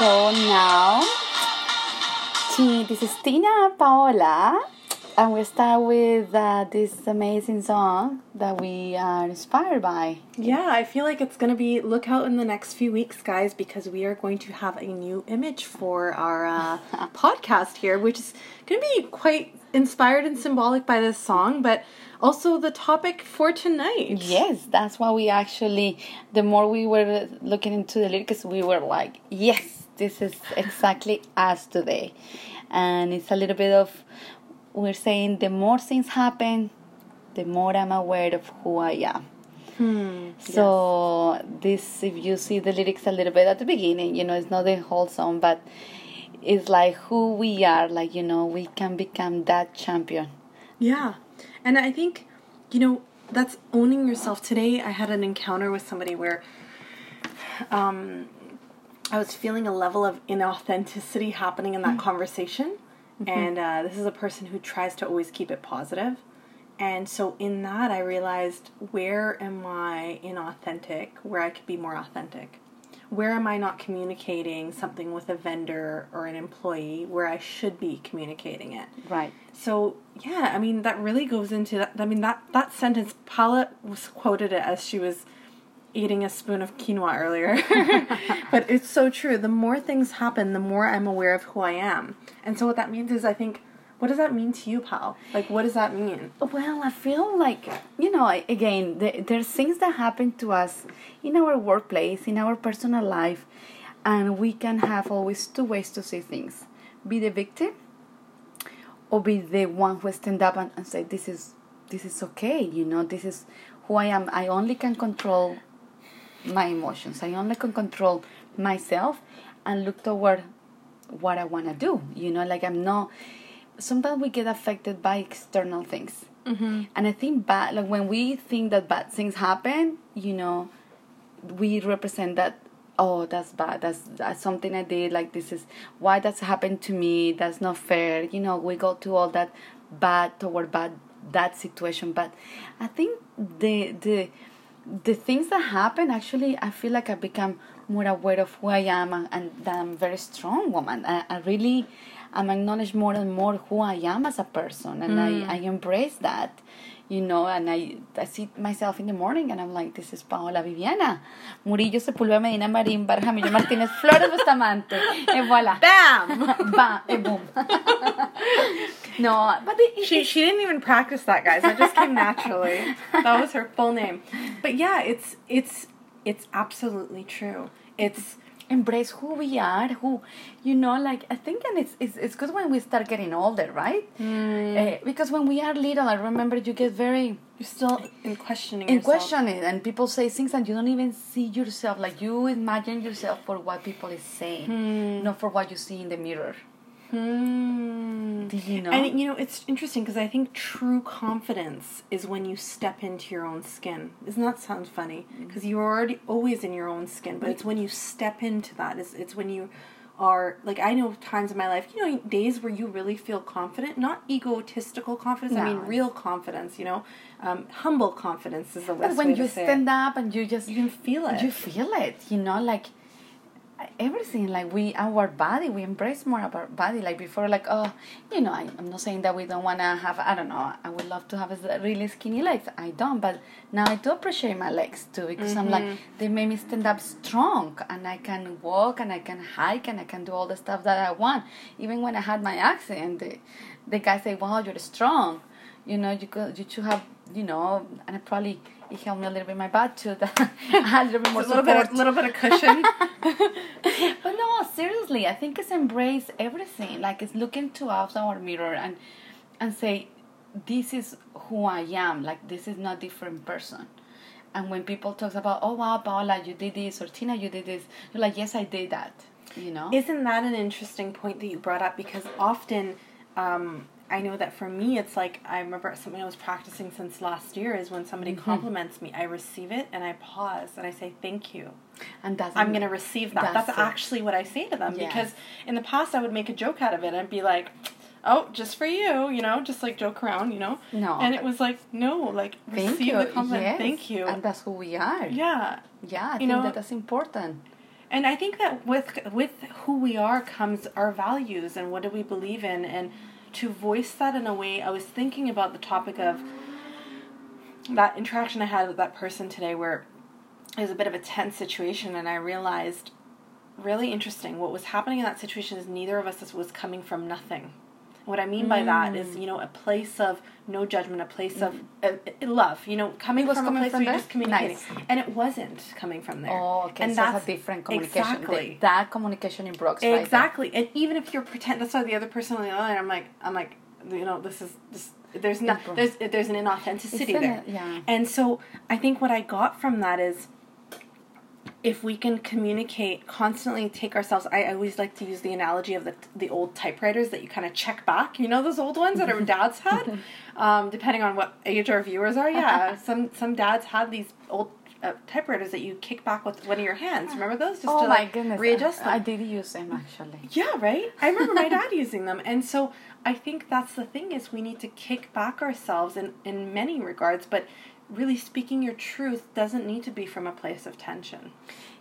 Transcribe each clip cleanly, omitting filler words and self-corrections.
So now, this is Tina Paola, and we start with this amazing song that we are inspired by. Yeah, I feel like it's going to be, look out in the next few weeks, guys, because we are going to have a new image for our podcast here, which is going to be quite inspired and symbolic by this song, but also the topic for tonight. Yes, that's why we actually, the more we were looking into the lyrics, we were like, yes, this is exactly us today. And it's a little bit of, we're saying the more things happen, the more I'm aware of who I am. So yes. This, if you see the lyrics a little bit at the beginning, you know, it's not the whole song, but it's like who we are, like, you know, we can become that champion. Yeah. And I think, you know, that's owning yourself. Today I had an encounter with somebody where I was feeling a level of inauthenticity happening in that conversation. Mm-hmm. And this is a person who tries to always keep it positive. And so in that I realized, where am I inauthentic, where I could be more authentic? Where am I not communicating something with a vendor or an employee where I should be communicating it? Right. So, yeah, I mean, that really goes into that. I mean, that sentence, Paula was quoted it as she was eating a spoon of quinoa earlier. But it's so true. The more things happen, the more I'm aware of who I am. And so what that means is, I think, what does that mean to you, Pal? Like, what does that mean? Well, I feel like, you know, again, there's things that happen to us in our workplace, in our personal life, and we can have always two ways to see things. Be the victim, or be the one who stand up and say, this is okay, you know, this is who I am. I only can control my emotions. I only can control myself and look toward what I want to do, you know, like I'm not... Sometimes we get affected by external things. Mm-hmm. And I think like when we think that bad things happen, you know, we represent that, oh, that's bad, that's something I did, like this is why that's happened to me, that's not fair. You know, we go to all that that situation. But I think the things that happen, actually, I feel like I become more aware of who I am and that I'm a very strong woman. I acknowledge more and more who I am as a person, and I embrace that, you know, and I see myself in the morning, and I'm like, this is Paola Viviana Murillo Sepulveda Medina Marín Barjamillo Martínez Flores Bustamante, and voila. Bam! Bam, and boom. No, but... She didn't even practice that, guys. It just came naturally. That was her full name. But yeah, it's absolutely true. It's... Embrace who we are, who, you know, like, I think, and it's good when we start getting older, right? Because when we are little, I remember you get very... You're still in questioning yourself. In questioning, and people say things and you don't even see yourself. Like, you imagine yourself for what people is saying, not for what you see in the mirror. Did you know? And, you know, it's interesting, because I think true confidence is when you step into your own skin. Doesn't that sound funny? Because you're already always in your own skin, but it's when you step into that. It's when you are, like, I know times in my life, you know, days where you really feel confident, not egotistical confidence, no. I mean real confidence, you know, humble confidence is the best way to say it. But when you stand up and you just... You can feel it. You feel it, you know, like... Everything, like our body, we embrace more of our body. Like before, like, oh, you know, I'm not saying that we don't want to have, I don't know, I would love to have really skinny legs. I don't, but now I do appreciate my legs too, because I'm like, they made me stand up strong, and I can walk, and I can hike, and I can do all the stuff that I want. Even when I had my accident, the guy said, wow, you're strong. You know, you should have, you know, and I probably... It helped me a little bit in my butt too. I had a little bit more support. A little bit of cushion. But no, seriously, I think it's embrace everything. Like it's looking to outside our mirror and say, this is who I am. Like this is not a different person. And when people talk about, oh wow, Paola, you did this, or Tina, you did this, you're like, yes, I did that. You know? Isn't that an interesting point that you brought up? Because often, I know that for me, it's like, I remember something I was practicing since last year is when somebody compliments me, I receive it and I pause and I say, thank you. And I'm going to receive that. That's actually what I say to them. Yes. Because in the past, I would make a joke out of it and be like, oh, just for you, you know, just like joke around, you know. No. And it was like, no, like receive the compliment. Yes. Thank you. And that's who we are. Yeah. Yeah, I think that's important. And I think that with who we are comes our values and what do we believe in. And to voice that in a way, I was thinking about the topic of that interaction I had with that person today where it was a bit of a tense situation, and I realized, really interesting, what was happening in that situation is neither of us was coming from nothing. What I mean by that is, a place of no judgment, a place of love, coming from a place where you're just communicating. Nice. And it wasn't coming from there. Oh, okay, and so that's a different communication. Exactly. That communication in Brooks, right? Exactly. And even if you're pretending, that's why the other person on the other line, I'm like, this is, there's an inauthenticity there. Yeah. And so I think what I got from that is, if we can communicate constantly, take ourselves. I always like to use the analogy of the old typewriters that you kind of check back. Those old ones that our dads had. Depending on what age our viewers are, yeah. Some dads had these old typewriters that you kick back with one of your hands. Remember those? Just oh to, my goodness! Readjust them. I did use them actually. Yeah, right. I remember my dad using them, and so I think that's the thing is we need to kick back ourselves in many regards, but. Really speaking your truth doesn't need to be from a place of tension.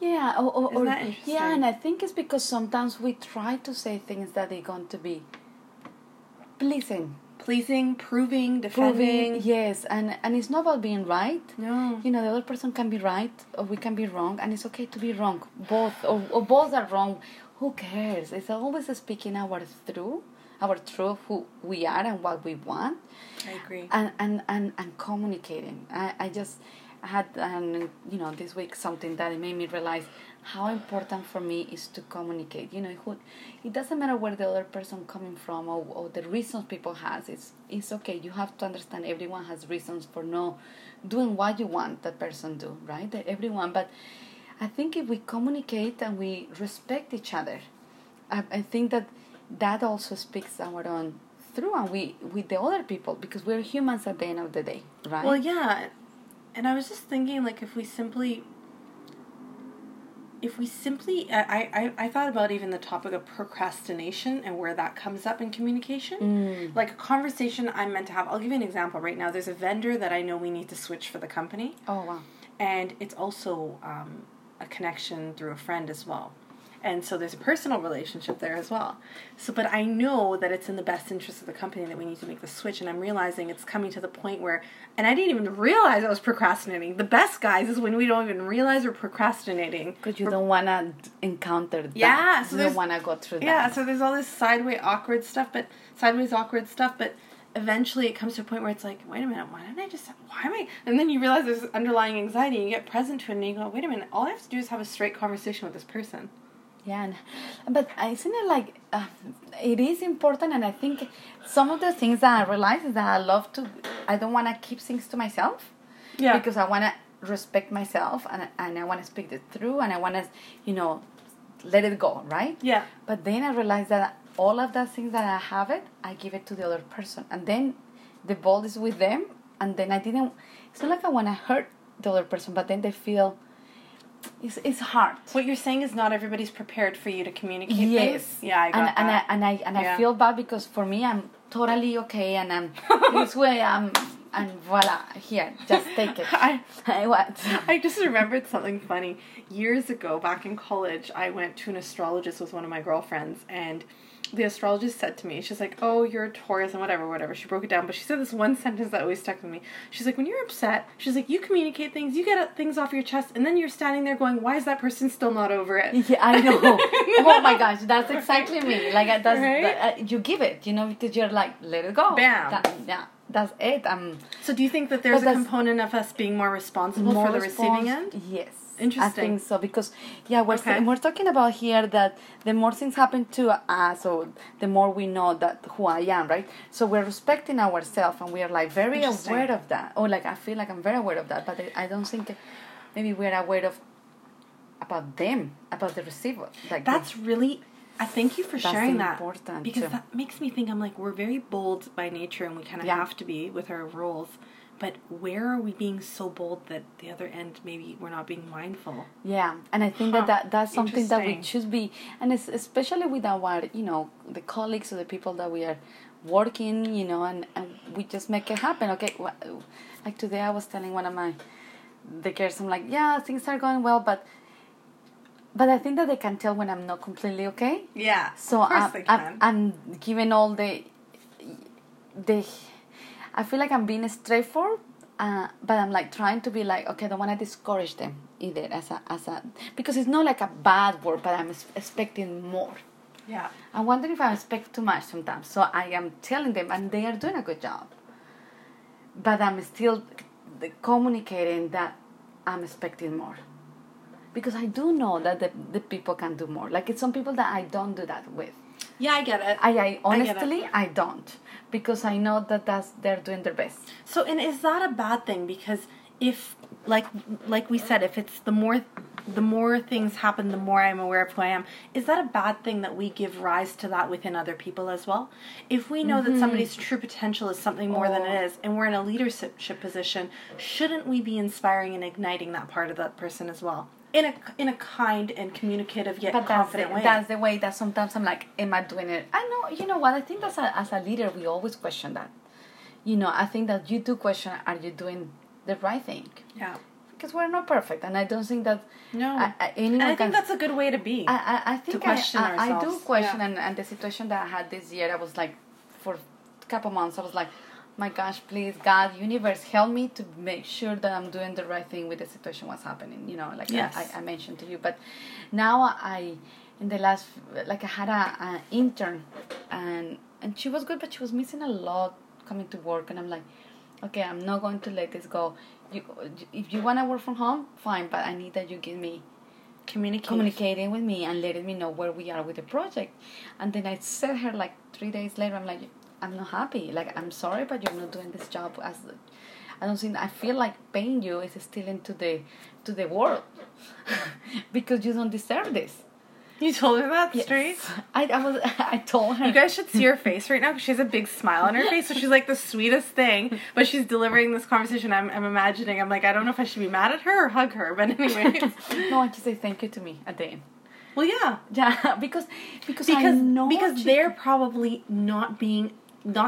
Yeah. Isn't that interesting? Yeah, and I think it's because sometimes we try to say things that are going to be pleasing, proving, defending. Yes, and it's not about being right. No. The other person can be right, or we can be wrong, and it's okay to be wrong. Both, or both are wrong. Who cares? It's always speaking our truth, who we are and what we want. I agree. And communicating. I just had, this week something that made me realize how important for me is to communicate. It doesn't matter where the other person coming from or the reasons people has. It's okay. You have to understand everyone has reasons for not doing what you want that person do, right? Everyone. But I think if we communicate and we respect each other, I think that also speaks our own through and we with the other people because we're humans at the end of the day, right? Well, yeah, and I was just thinking like if we simply, I thought about even the topic of procrastination and where that comes up in communication, like a conversation I'm meant to have. I'll give you an example right now. There's a vendor that I know we need to switch for the company. Oh wow! And it's also a connection through a friend as well. And so there's a personal relationship there as well. So, but I know that it's in the best interest of the company that we need to make the switch. And I'm realizing it's coming to the point where, and I didn't even realize I was procrastinating. The best, guys, is when we don't even realize we're procrastinating. Because you don't want to encounter that. Yeah. So you don't want to go through that. Yeah. So there's all this sideways awkward stuff, but eventually it comes to a point where it's like, wait a minute, why am I? And then you realize there's underlying anxiety and you get present to it and you go, wait a minute, all I have to do is have a straight conversation with this person. Yeah, but isn't it like it is important, and I think some of the things that I realize is that I don't want to keep things to myself. Yeah. Because I want to respect myself, and I want to speak it through, and I want to, let it go, right? Yeah. But then I realize that all of the things that I have it, I give it to the other person, and then the ball is with them, and then it's not like I want to hurt the other person, but then they feel... It's hard. What you're saying is not everybody's prepared for you to communicate. Yes. Things. Yeah, I got and that. I feel bad because for me, I'm totally okay, and I'm this way. And voila, here, just take it. I just remembered something funny. Years ago, back in college, I went to an astrologist with one of my girlfriends, and the astrologist said to me, she's like, oh, you're a Taurus and whatever. She broke it down, but she said this one sentence that always stuck with me. She's like, when you're upset, she's like, you communicate things, you get things off your chest, and then you're standing there going, why is that person still not over it? Yeah, I know. Oh my gosh, that's exactly me. Like, that's, right? You give it, because you're like, let it go. Bam. Yeah. That's it. So do you think that there's a component of us being more responsible for the receiving end? Yes. Interesting. I think so because, we're talking about here that the more things happen to us or the more we know that who I am, right? So we're respecting ourselves and we are like very aware of that. Or like I feel like I'm very aware of that, but I don't think maybe we're aware of about them, about the receiver. Like that's really... I thank you for sharing that because that makes me think I'm like, we're very bold by nature and we kind of have to be with our roles, but where are we being so bold that the other end, maybe we're not being mindful? Yeah. And I think that's something that we should be. And it's especially with our, the colleagues or the people that we are working, and we just make it happen. Okay. Like today I was telling one of the girls, I'm like, yeah, things are going well, but But I think that they can tell when I'm not completely okay. Yeah. So I'm given all the I feel like I'm being straightforward, but I'm like trying to be like, okay, I don't want to discourage them either as a because it's not like a bad word, but I'm expecting more. Yeah. I wonder if I expect too much sometimes. So I am telling them, and they are doing a good job. But I'm still communicating that I'm expecting more. Because I do know that the people can do more. Like, it's some people that I don't do that with. Yeah, I get it. I honestly, I don't. Because I know that they're doing their best. So, and is that a bad thing? Because if, like we said, if it's the more things happen, the more I'm aware of who I am. Is that a bad thing that we give rise to that within other people as well? If we know that somebody's true potential is something more than it is, and we're in a leadership position, shouldn't we be inspiring and igniting that part of that person as well? In a kind and communicative yet confident way. That's the way that sometimes I'm like, am I doing it? I know, you know what, I think that's as a leader, we always question that. You know, I think that you do question, are you doing the right thing? Yeah. Because we're not perfect, and I don't think that... No. And I think that's a good way to be. I think I do question, yeah. and the situation that I had this year, I was like, for a couple months, I was like, my gosh, please, God, universe, help me to make sure that I'm doing the right thing with the situation, what's happening, you know, like yes. I mentioned to you. But now I had an intern, and she was good, but she was missing a lot coming to work, and I'm like, okay, I'm not going to let this go. If you want to work from home, fine, but I need that you give me communicating with me and letting me know where we are with the project. And then I said her like 3 days later, I'm like, I'm not happy. Like, I'm sorry, but you're not doing this job as I don't think I feel like paying you is still into the world because you don't deserve this. You told her that straight? Yes. I told her. You guys should see her face right now because she has a big smile on her face. So she's like the sweetest thing, but she's delivering this conversation. I'm imagining. I'm like, I don't know if I should be mad at her or hug her, but anyway. No, I just say thank you to me at the end. Well, yeah, yeah, because I know because they're probably not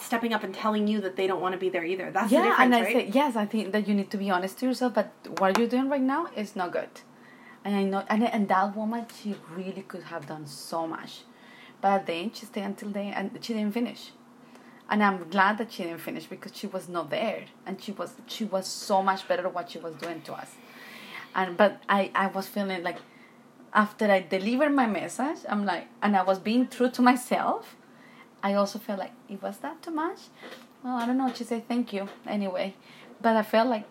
stepping up and telling you that they don't want to be there either. That's the difference, right? Yeah, and I say, yes, I think that you need to be honest to yourself, but what you're doing right now is not good. And I know, and that woman, she really could have done so much. But then she stayed until the end, and she didn't finish. And I'm glad that she didn't finish because she was not there. And she was so much better at what she was doing to us. But I was feeling like, after I delivered my message, I'm like, and I was being true to myself, I also felt like, it was that too much? Well, I don't know. She said, thank you, anyway. But I felt like,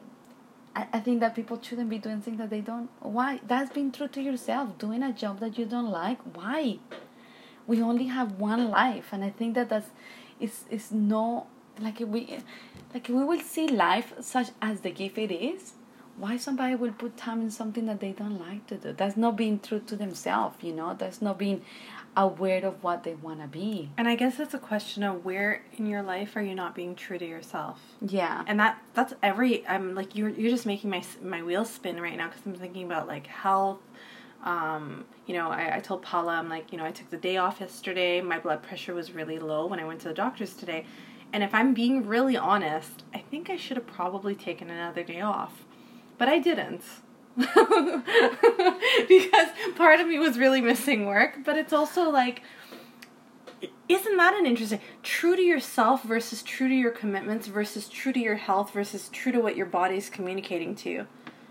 I think that people shouldn't be doing things that they don't. Why? That's being true to yourself. Doing a job that you don't like. Why? We only have one life. And I think that it's no, like if we will see life such as the gift it is, why somebody will put time in something that they don't like to do? That's not being true to themselves, you know? That's not being aware of what they want to be. And I guess that's a question of where in your life are you not being true to yourself? Yeah. And that's I'm like, you're just making my wheels spin right now because I'm thinking about like health. You know, I told Paula, I'm like, you know, I took the day off yesterday. My blood pressure was really low when I went to the doctor's today. And if I'm being really honest, I think I should have probably taken another day off. But I didn't. Because part of me was really missing work, but it's also like, isn't that an interesting, true to yourself versus true to your commitments versus true to your health versus true to what your body's communicating to you?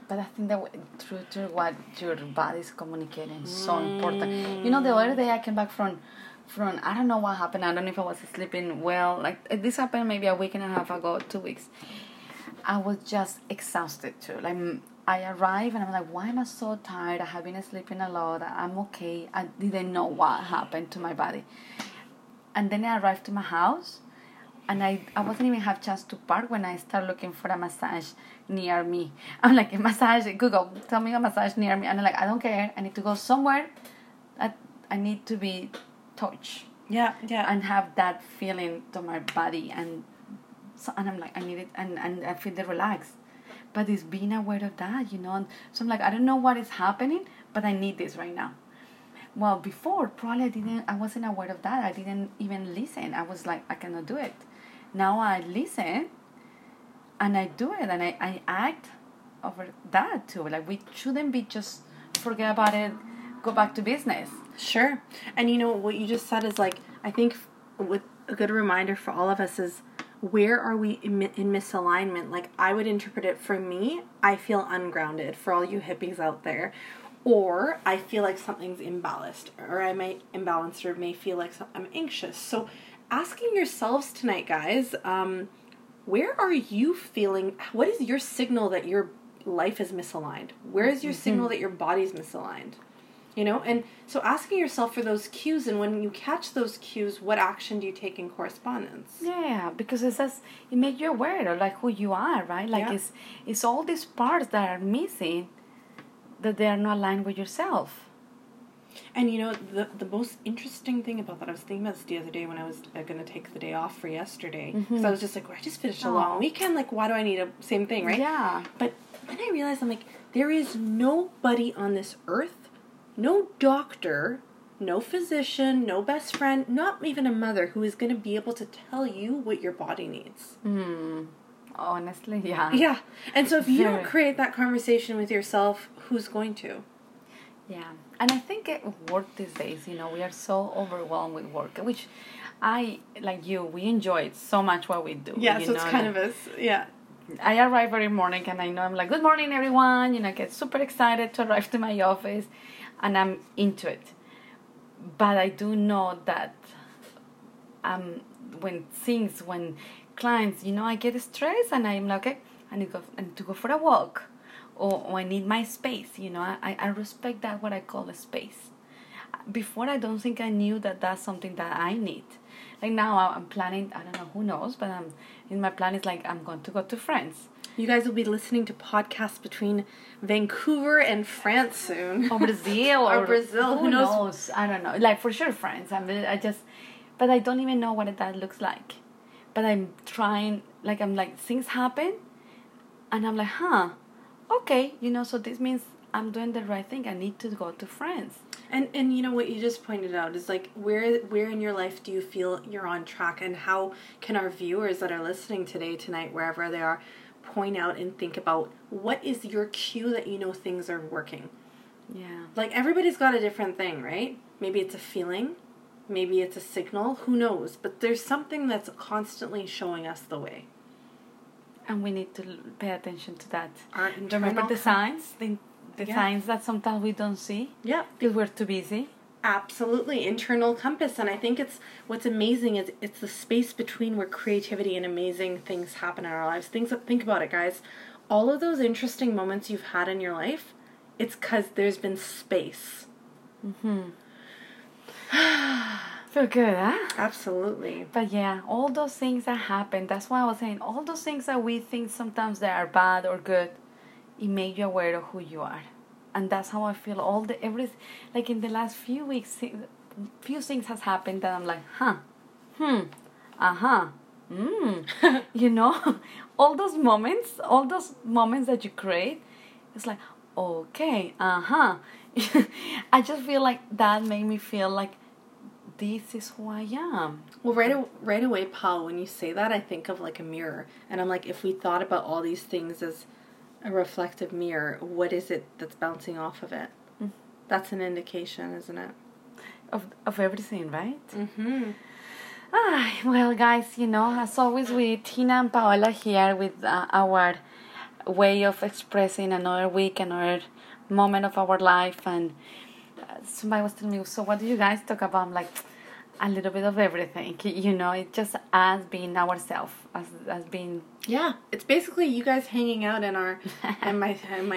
But I think that true to what your body's communicating is so important. You know, the other day I came back from I don't know what happened. I don't know if I was sleeping well. Like, this happened maybe a week and a half ago, 2 weeks. I was just exhausted too. Like, I arrived and I'm like, why am I so tired? I have been sleeping a lot. I'm okay. I didn't know what happened to my body. And then I arrived to my house and I wasn't even have chance to park when I started looking for a massage near me. I'm like, a massage, Google, tell me a massage near me. And I'm like, I don't care. I need to go somewhere. I need to be touched. Yeah, yeah. And have that feeling to my body. And I'm like, I need it. And I feel relaxed. But it's being aware of that, you know. And so I'm like, I don't know what is happening, but I need this right now. Well, before, probably I wasn't aware of that. I didn't even listen. I was like, I cannot do it. Now I listen, and I do it, and I act over that too. Like, we shouldn't be just forget about it, go back to business. Sure. And you know, what you just said is like, I think with a good reminder for all of us is, where are we in misalignment? Like, I would interpret it, for me, I feel ungrounded, for all you hippies out there. Or I feel like something's imbalanced, or I might imbalanced, or may feel like I'm anxious. So asking yourselves tonight, guys, where are you feeling? What is your signal that your life is misaligned? Where is your signal that your body's misaligned? You know, and so asking yourself for those cues, and when you catch those cues, what action do you take in correspondence? Yeah, because it says it makes you aware of like who you are, right? Like it's all these parts that are missing, that they are not aligned with yourself. And you know, the most interesting thing about that, I was thinking about this the other day when I was going to take the day off for yesterday. Because I was just like, well, I just finished a long weekend. Like, why do I need a same thing, right? Yeah. But then I realized, I'm like, there is nobody on this earth, no doctor, no physician, no best friend, not even a mother, who is going to be able to tell you what your body needs. Honestly, yeah. Yeah. And so if you don't create that conversation with yourself, who's going to? Yeah. And I think at work these days, you know, we are so overwhelmed with work, which I, like you, we enjoy it so much what we do. Yeah, so know? It's kind of us. Yeah. I arrive every morning and I know I'm like, good morning, everyone. You know, I get super excited to arrive to my office and I'm into it. But I do know that when clients, you know, I get stressed and I'm like, okay, I need to go for a walk. Or I need my space, you know. I respect that, what I call a space. Before, I don't think I knew that that's something that I need. Like now, I'm planning, I don't know, who knows, but in my plan, it's like I'm going to go to France. You guys will be listening to podcasts between Vancouver and France soon. Or Brazil. or Brazil, who knows? I don't know. Like, for sure, France. But I don't even know what that looks like. But I'm trying, like, things happen, and I'm like, huh. Okay, you know, so this means I'm doing the right thing. I need to go to France. And you know, what you just pointed out is like, where in your life do you feel you're on track, and how can our viewers that are listening today, tonight, wherever they are, point out and think about what is your cue that you know things are working? Yeah. Like, everybody's got a different thing, right? Maybe it's a feeling. Maybe it's a signal. Who knows? But there's something that's constantly showing us the way. And we need to pay attention to that. Remember the signs? The signs that sometimes we don't see? Yeah. Because we're too busy? Absolutely. Internal compass. And I think it's what's amazing is it's the space between where creativity and amazing things happen in our lives. Think about it, guys. All of those interesting moments you've had in your life, it's because there's been space. So good, huh? Absolutely. But yeah, all those things that happen, that's why I was saying, all those things that we think sometimes that are bad or good, it made you aware of who you are. And that's how I feel like in the last few weeks, few things has happened that I'm like, you know, all those moments that you create, it's like, okay, I just feel like that made me feel like, this is who I am. Well, right away, Paul, when you say that, I think of like a mirror. And I'm like, if we thought about all these things as a reflective mirror, what is it that's bouncing off of it? Mm-hmm. That's an indication, isn't it? Of everything, right? Mm-hmm. Well, guys, you know, as always, with Tina and Paola here with our way of expressing another week, another moment of our life, and somebody was telling me, so what do you guys talk about? I'm like, a little bit of everything, you know. It just as being ourselves, as being. Yeah, it's basically you guys hanging out in our in my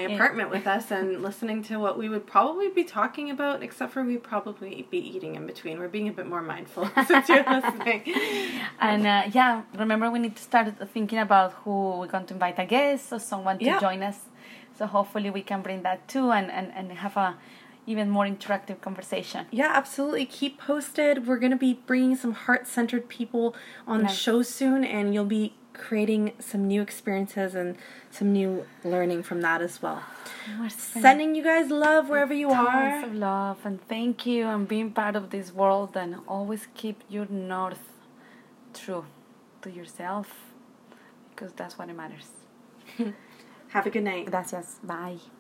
apartment with us and listening to what we would probably be talking about, except for we probably be eating in between. We're being a bit more mindful since you're listening. And yeah, remember we need to start thinking about who we're going to invite, a guest or someone to join us. So hopefully we can bring that too, and have a even more interactive conversation. Yeah, absolutely. Keep posted. We're going to be bringing some heart-centered people on the show soon, and you'll be creating some new experiences and some new learning from that as well. We're sending you guys love wherever you are. Tons of love, and thank you, and being part of this world, and always keep your north true to yourself, because that's what it matters. Have a good night. Gracias. Bye.